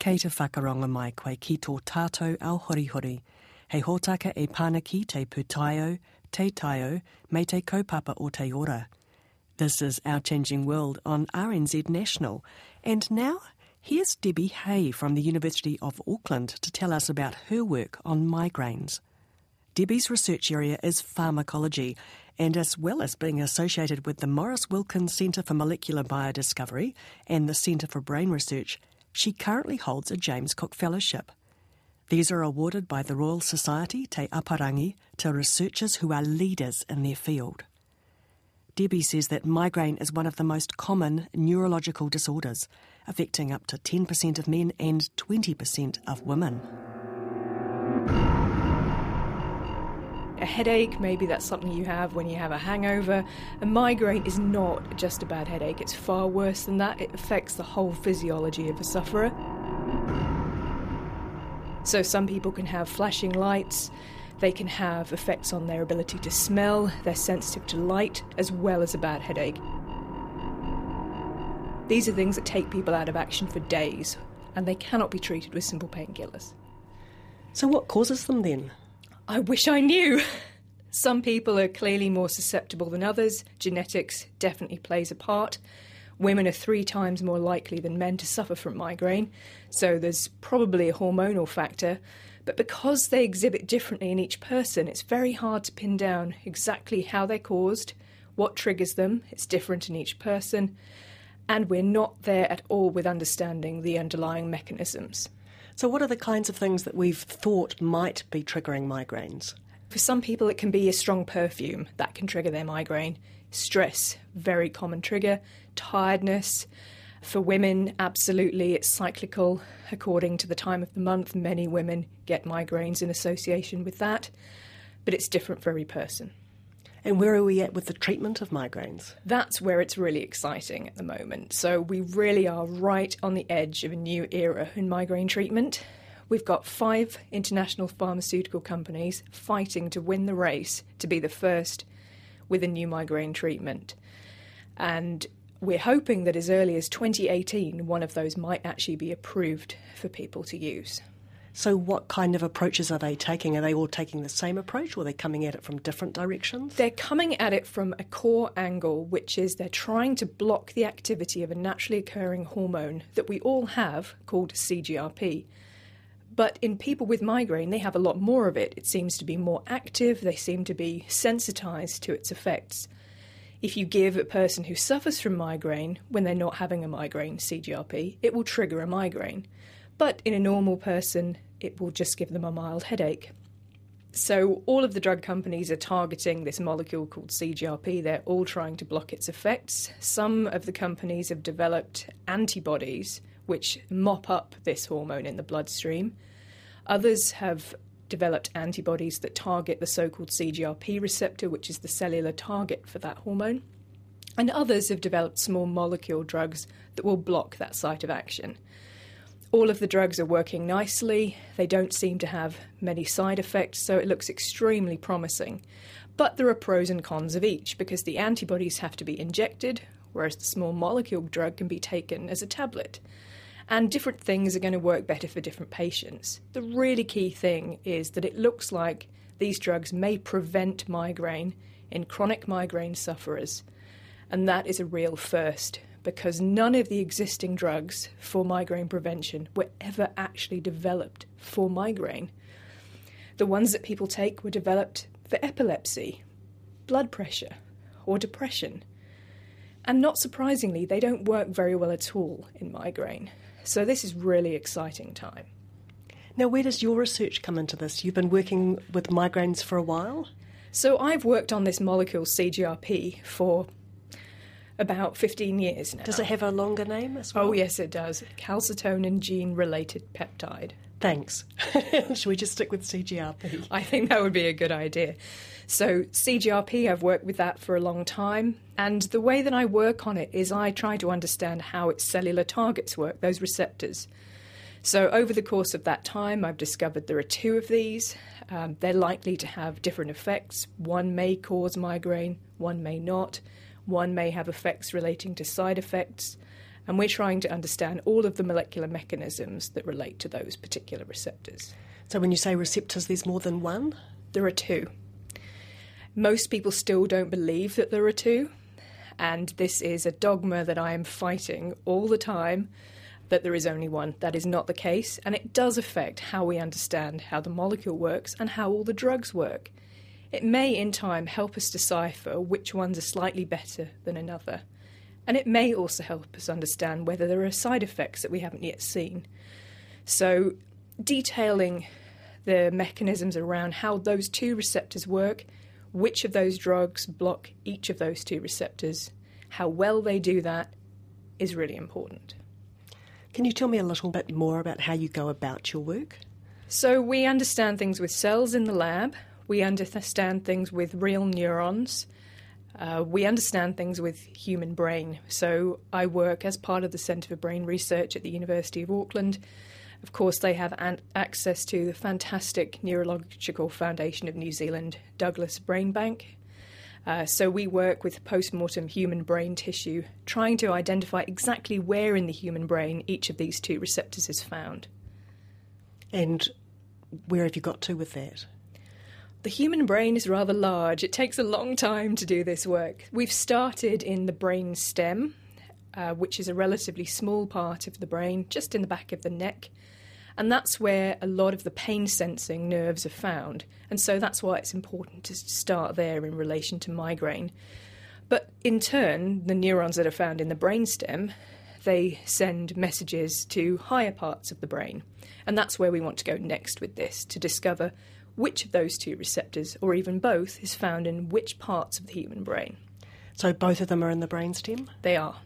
Kei te whakaronga mai koe ki tō tātou au horihori. Hei hōtaka e pānaki te pūtaio, te taio, me te kaupapa o te ora. This is Our Changing World on RNZ National. And now, here's Debbie Hay from the University of Auckland to tell us about her work on migraines. Debbie's research area is pharmacology, and as well as being associated with the Morris-Wilkins Centre for Molecular Biodiscovery and the Centre for Brain Research, she currently holds a James Cook Fellowship. These are awarded by the Royal Society, Te Aparangi, to researchers who are leaders in their field. Debbie says that migraine is one of the most common neurological disorders, affecting up to 10% of men and 20% of women. A headache, maybe that's something you have when you have a hangover. A migraine is not just a bad headache, it's far worse than that. It affects the whole physiology of a sufferer. So some people can have flashing lights, they can have effects on their ability to smell, they're sensitive to light, as well as a bad headache. These are things that take people out of action for days, and they cannot be treated with simple painkillers. So what causes them then? I wish I knew. Some people are clearly more susceptible than others. Genetics definitely plays a part. Women are 3 times more likely than men to suffer from migraine, so there's probably a hormonal factor. But because they exhibit differently in each person, it's very hard to pin down exactly how they're caused, what triggers them. It's different in each person, and we're not there at all with understanding the underlying mechanisms. So what are the kinds of things that we've thought might be triggering migraines? For some people, it can be a strong perfume that can trigger their migraine. Stress, very common trigger. Tiredness. For women, absolutely, it's cyclical. According to the time of the month, many women get migraines in association with that. But it's different for every person. And where are we at with the treatment of migraines? That's where it's really exciting at the moment. So we really are right on the edge of a new era in migraine treatment. We've got 5 international pharmaceutical companies fighting to win the race to be the first with a new migraine treatment. And we're hoping that as early as 2018, one of those might actually be approved for people to use. So what kind of approaches are they taking? Are they all taking the same approach, or are they coming at it from different directions? They're coming at it from a core angle, which is they're trying to block the activity of a naturally occurring hormone that we all have called CGRP. But in people with migraine, they have a lot more of it. It seems to be more active. They seem to be sensitised to its effects. If you give a person who suffers from migraine, when they're not having a migraine, CGRP, it will trigger a migraine. But in a normal person, it will just give them a mild headache. So all of the drug companies are targeting this molecule called CGRP. They're all trying to block its effects. Some of the companies have developed antibodies which mop up this hormone in the bloodstream. Others have developed antibodies that target the so-called CGRP receptor, which is the cellular target for that hormone. And others have developed small molecule drugs that will block that site of action. All of the drugs are working nicely. They don't seem to have many side effects, so it looks extremely promising. But there are pros and cons of each, because the antibodies have to be injected, whereas the small molecule drug can be taken as a tablet. And different things are going to work better for different patients. The really key thing is that it looks like these drugs may prevent migraine in chronic migraine sufferers. And that is a real first, because none of the existing drugs for migraine prevention were ever actually developed for migraine. The ones that people take were developed for epilepsy, blood pressure, or depression. And not surprisingly, they don't work very well at all in migraine. So this is really exciting time. Now, where does your research come into this? You've been working with migraines for a while? So I've worked on this molecule CGRP for about 15 years now. Does it have a longer name as well? Oh, yes, it does. Calcitonin gene-related peptide. Thanks. Should we just stick with CGRP? I think that would be a good idea. So CGRP, I've worked with that for a long time. And the way that I work on it is I try to understand how its cellular targets work, those receptors. So over the course of that time, I've discovered there are two of these. They're likely to have different effects. One may cause migraine, one may not. One may have effects relating to side effects. And we're trying to understand all of the molecular mechanisms that relate to those particular receptors. So when you say receptors, there's more than one? There are two. Most people still don't believe that there are two. And this is a dogma that I am fighting all the time, that there is only one. That is not the case, and it does affect how we understand how the molecule works and how all the drugs work. It may, in time, help us decipher which ones are slightly better than another, and it may also help us understand whether there are side effects that we haven't yet seen. So detailing the mechanisms around how those two receptors work, which of those drugs block each of those two receptors, how well they do that, is really important. Can you tell me a little bit more about how you go about your work? So we understand things with cells in the lab. We understand things with real neurons. We understand things with human brain. So I work as part of the Centre for Brain Research at the University of Auckland. Of course, they have access to the fantastic neurological foundation of New Zealand, Douglas Brain Bank. So we work with post-mortem human brain tissue, trying to identify exactly where in the human brain each of these two receptors is found. And where have you got to with that? The human brain is rather large. It takes a long time to do this work. We've started in the brain stem, which is a relatively small part of the brain, just in the back of the neck. And that's where a lot of the pain-sensing nerves are found. And so that's why it's important to start there in relation to migraine. But in turn, the neurons that are found in the brainstem, they send messages to higher parts of the brain. And that's where we want to go next with this, to discover which of those two receptors, or even both, is found in which parts of the human brain. So both of them are in the brainstem? They are.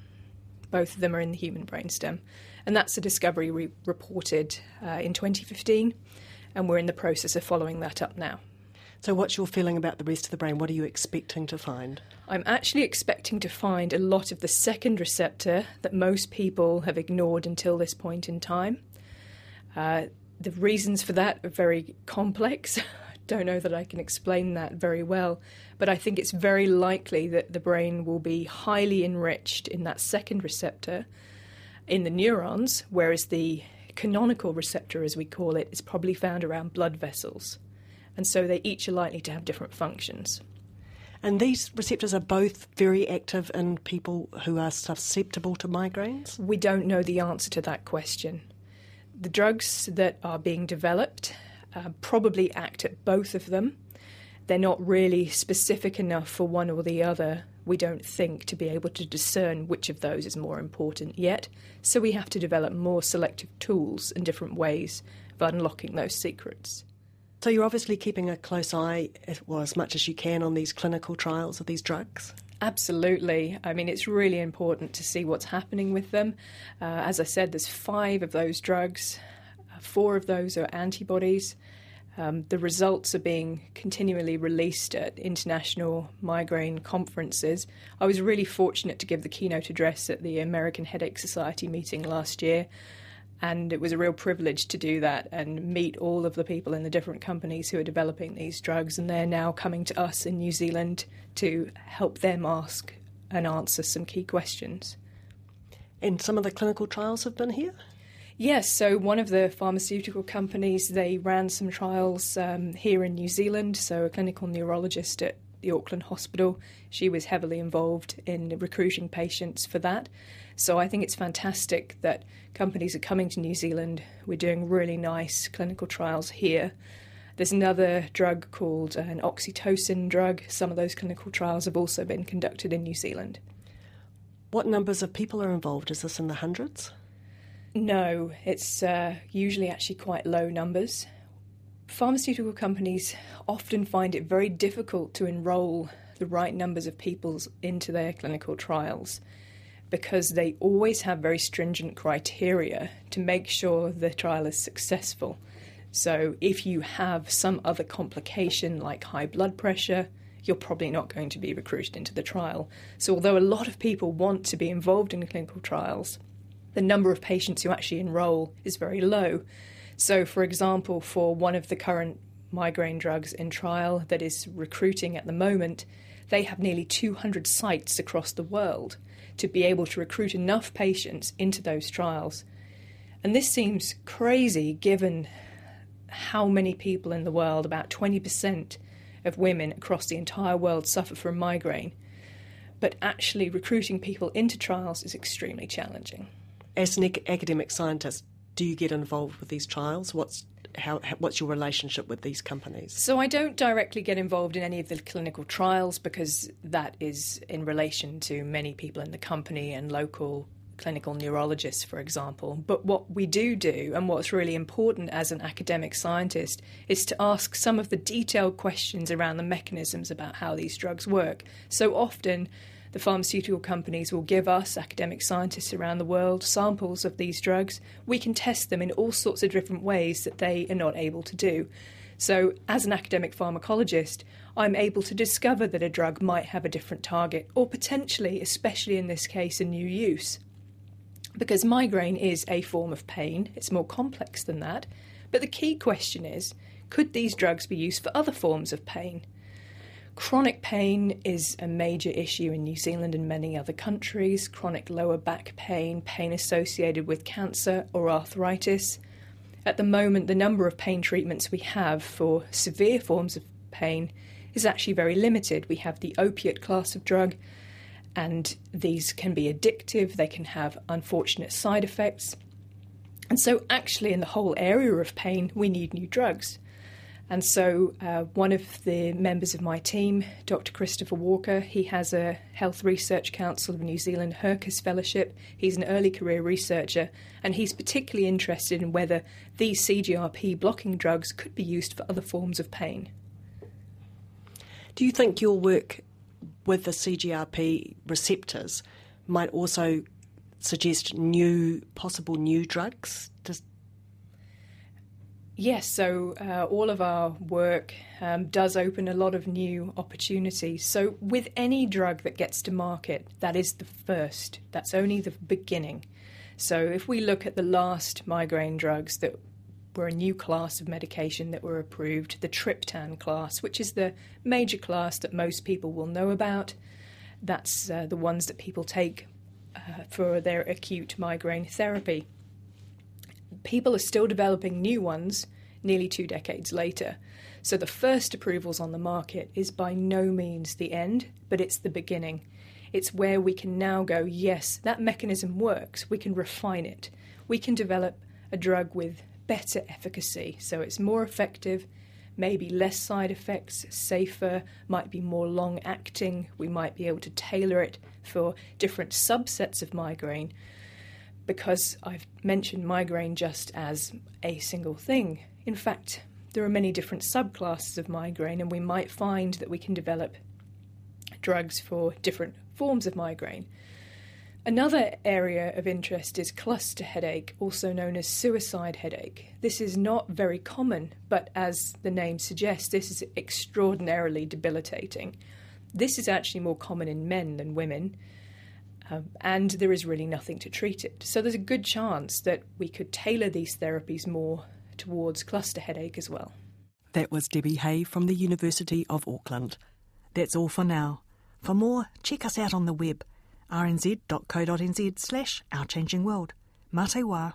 Both of them are in the human brainstem. And that's a discovery we reported in 2015, and we're in the process of following that up now. So what's your feeling about the rest of the brain? What are you expecting to find? I'm actually expecting to find a lot of the second receptor that most people have ignored until this point in time. The reasons for that are very complex. I don't know that I can explain that very well, but I think it's very likely that the brain will be highly enriched in that second receptor in the neurons, whereas the canonical receptor, as we call it, is probably found around blood vessels. And so they each are likely to have different functions. And these receptors are both very active in people who are susceptible to migraines? We don't know the answer to that question. The drugs that are being developed probably act at both of them. They're not really specific enough for one or the other, we don't think, to be able to discern which of those is more important yet. So we have to develop more selective tools and different ways of unlocking those secrets. So you're obviously keeping a close eye, well, as much as you can, on these clinical trials of these drugs? Absolutely. I mean, it's really important to see what's happening with them. As I said, there's 5 of those drugs. 4 of those are antibodies. The results are being continually released at international migraine conferences. I was really fortunate to give the keynote address at the American Headache Society meeting last year, and it was a real privilege to do that and meet all of the people in the different companies who are developing these drugs, and they're now coming to us in New Zealand to help them ask and answer some key questions. And some of the clinical trials have been here? Yes, so one of the pharmaceutical companies, they ran some trials here in New Zealand. So a clinical neurologist at the Auckland Hospital, she was heavily involved in recruiting patients for that. So I think it's fantastic that companies are coming to New Zealand. We're doing really nice clinical trials here. There's another drug called an oxytocin drug. Some of those clinical trials have also been conducted in New Zealand. What numbers of people are involved? Is this in the hundreds? No, it's usually actually quite low numbers. Pharmaceutical companies often find it very difficult to enrol the right numbers of people into their clinical trials, because they always have very stringent criteria to make sure the trial is successful. So if you have some other complication like high blood pressure, you're probably not going to be recruited into the trial. So although a lot of people want to be involved in clinical trials, the number of patients who actually enrol is very low. So, for example, for one of the current migraine drugs in trial that is recruiting at the moment, they have nearly 200 sites across the world to be able to recruit enough patients into those trials. And this seems crazy given how many people in the world, about 20% of women across the entire world, suffer from migraine. But actually recruiting people into trials is extremely challenging. As an academic scientist, do you get involved with these trials? What's your relationship with these companies? So I don't directly get involved in any of the clinical trials because that is in relation to many people in the company and local clinical neurologists, for example. But what we do, and what's really important as an academic scientist, is to ask some of the detailed questions around the mechanisms about how these drugs work. So often the pharmaceutical companies will give us, academic scientists around the world, samples of these drugs. We can test them in all sorts of different ways that they are not able to do. So as an academic pharmacologist, I'm able to discover that a drug might have a different target, or potentially, especially in this case, a new use. Because migraine is a form of pain, it's more complex than that. But the key question is, could these drugs be used for other forms of pain? Chronic pain is a major issue in New Zealand and many other countries. Chronic lower back pain, pain associated with cancer or arthritis. At the moment, the number of pain treatments we have for severe forms of pain is actually very limited. We have the opiate class of drug, and these can be addictive. They can have unfortunate side effects. And so actually in the whole area of pain, we need new drugs. And so one of the members of my team, Dr. Christopher Walker, he has a Health Research Council of New Zealand Hercus Fellowship. He's an early career researcher, and he's particularly interested in whether these CGRP blocking drugs could be used for other forms of pain. Do you think your work with the CGRP receptors might also suggest possible new drugs? Yes, so all of our work does open a lot of new opportunities. So with any drug that gets to market, that is the first. That's only the beginning. So if we look at the last migraine drugs that were a new class of medication that were approved, the triptan class, which is the major class that most people will know about. That's the ones that people take for their acute migraine therapy. People are still developing new ones nearly 2 decades later. So the first approvals on the market is by no means the end, but it's the beginning. It's where we can now go, yes, that mechanism works. We can refine it. We can develop a drug with better efficacy. So it's more effective, maybe less side effects, safer, might be more long-acting. We might be able to tailor it for different subsets of migraine. Because I've mentioned migraine just as a single thing. In fact, there are many different subclasses of migraine, and we might find that we can develop drugs for different forms of migraine. Another area of interest is cluster headache, also known as suicide headache. This is not very common, but as the name suggests, this is extraordinarily debilitating. This is actually more common in men than women. And there is really nothing to treat it. So there's a good chance that we could tailor these therapies more towards cluster headache as well. That was Debbie Hay from the University of Auckland. That's all for now. For more, check us out on the web, rnz.co.nz/ourchangingworld. Mate wā.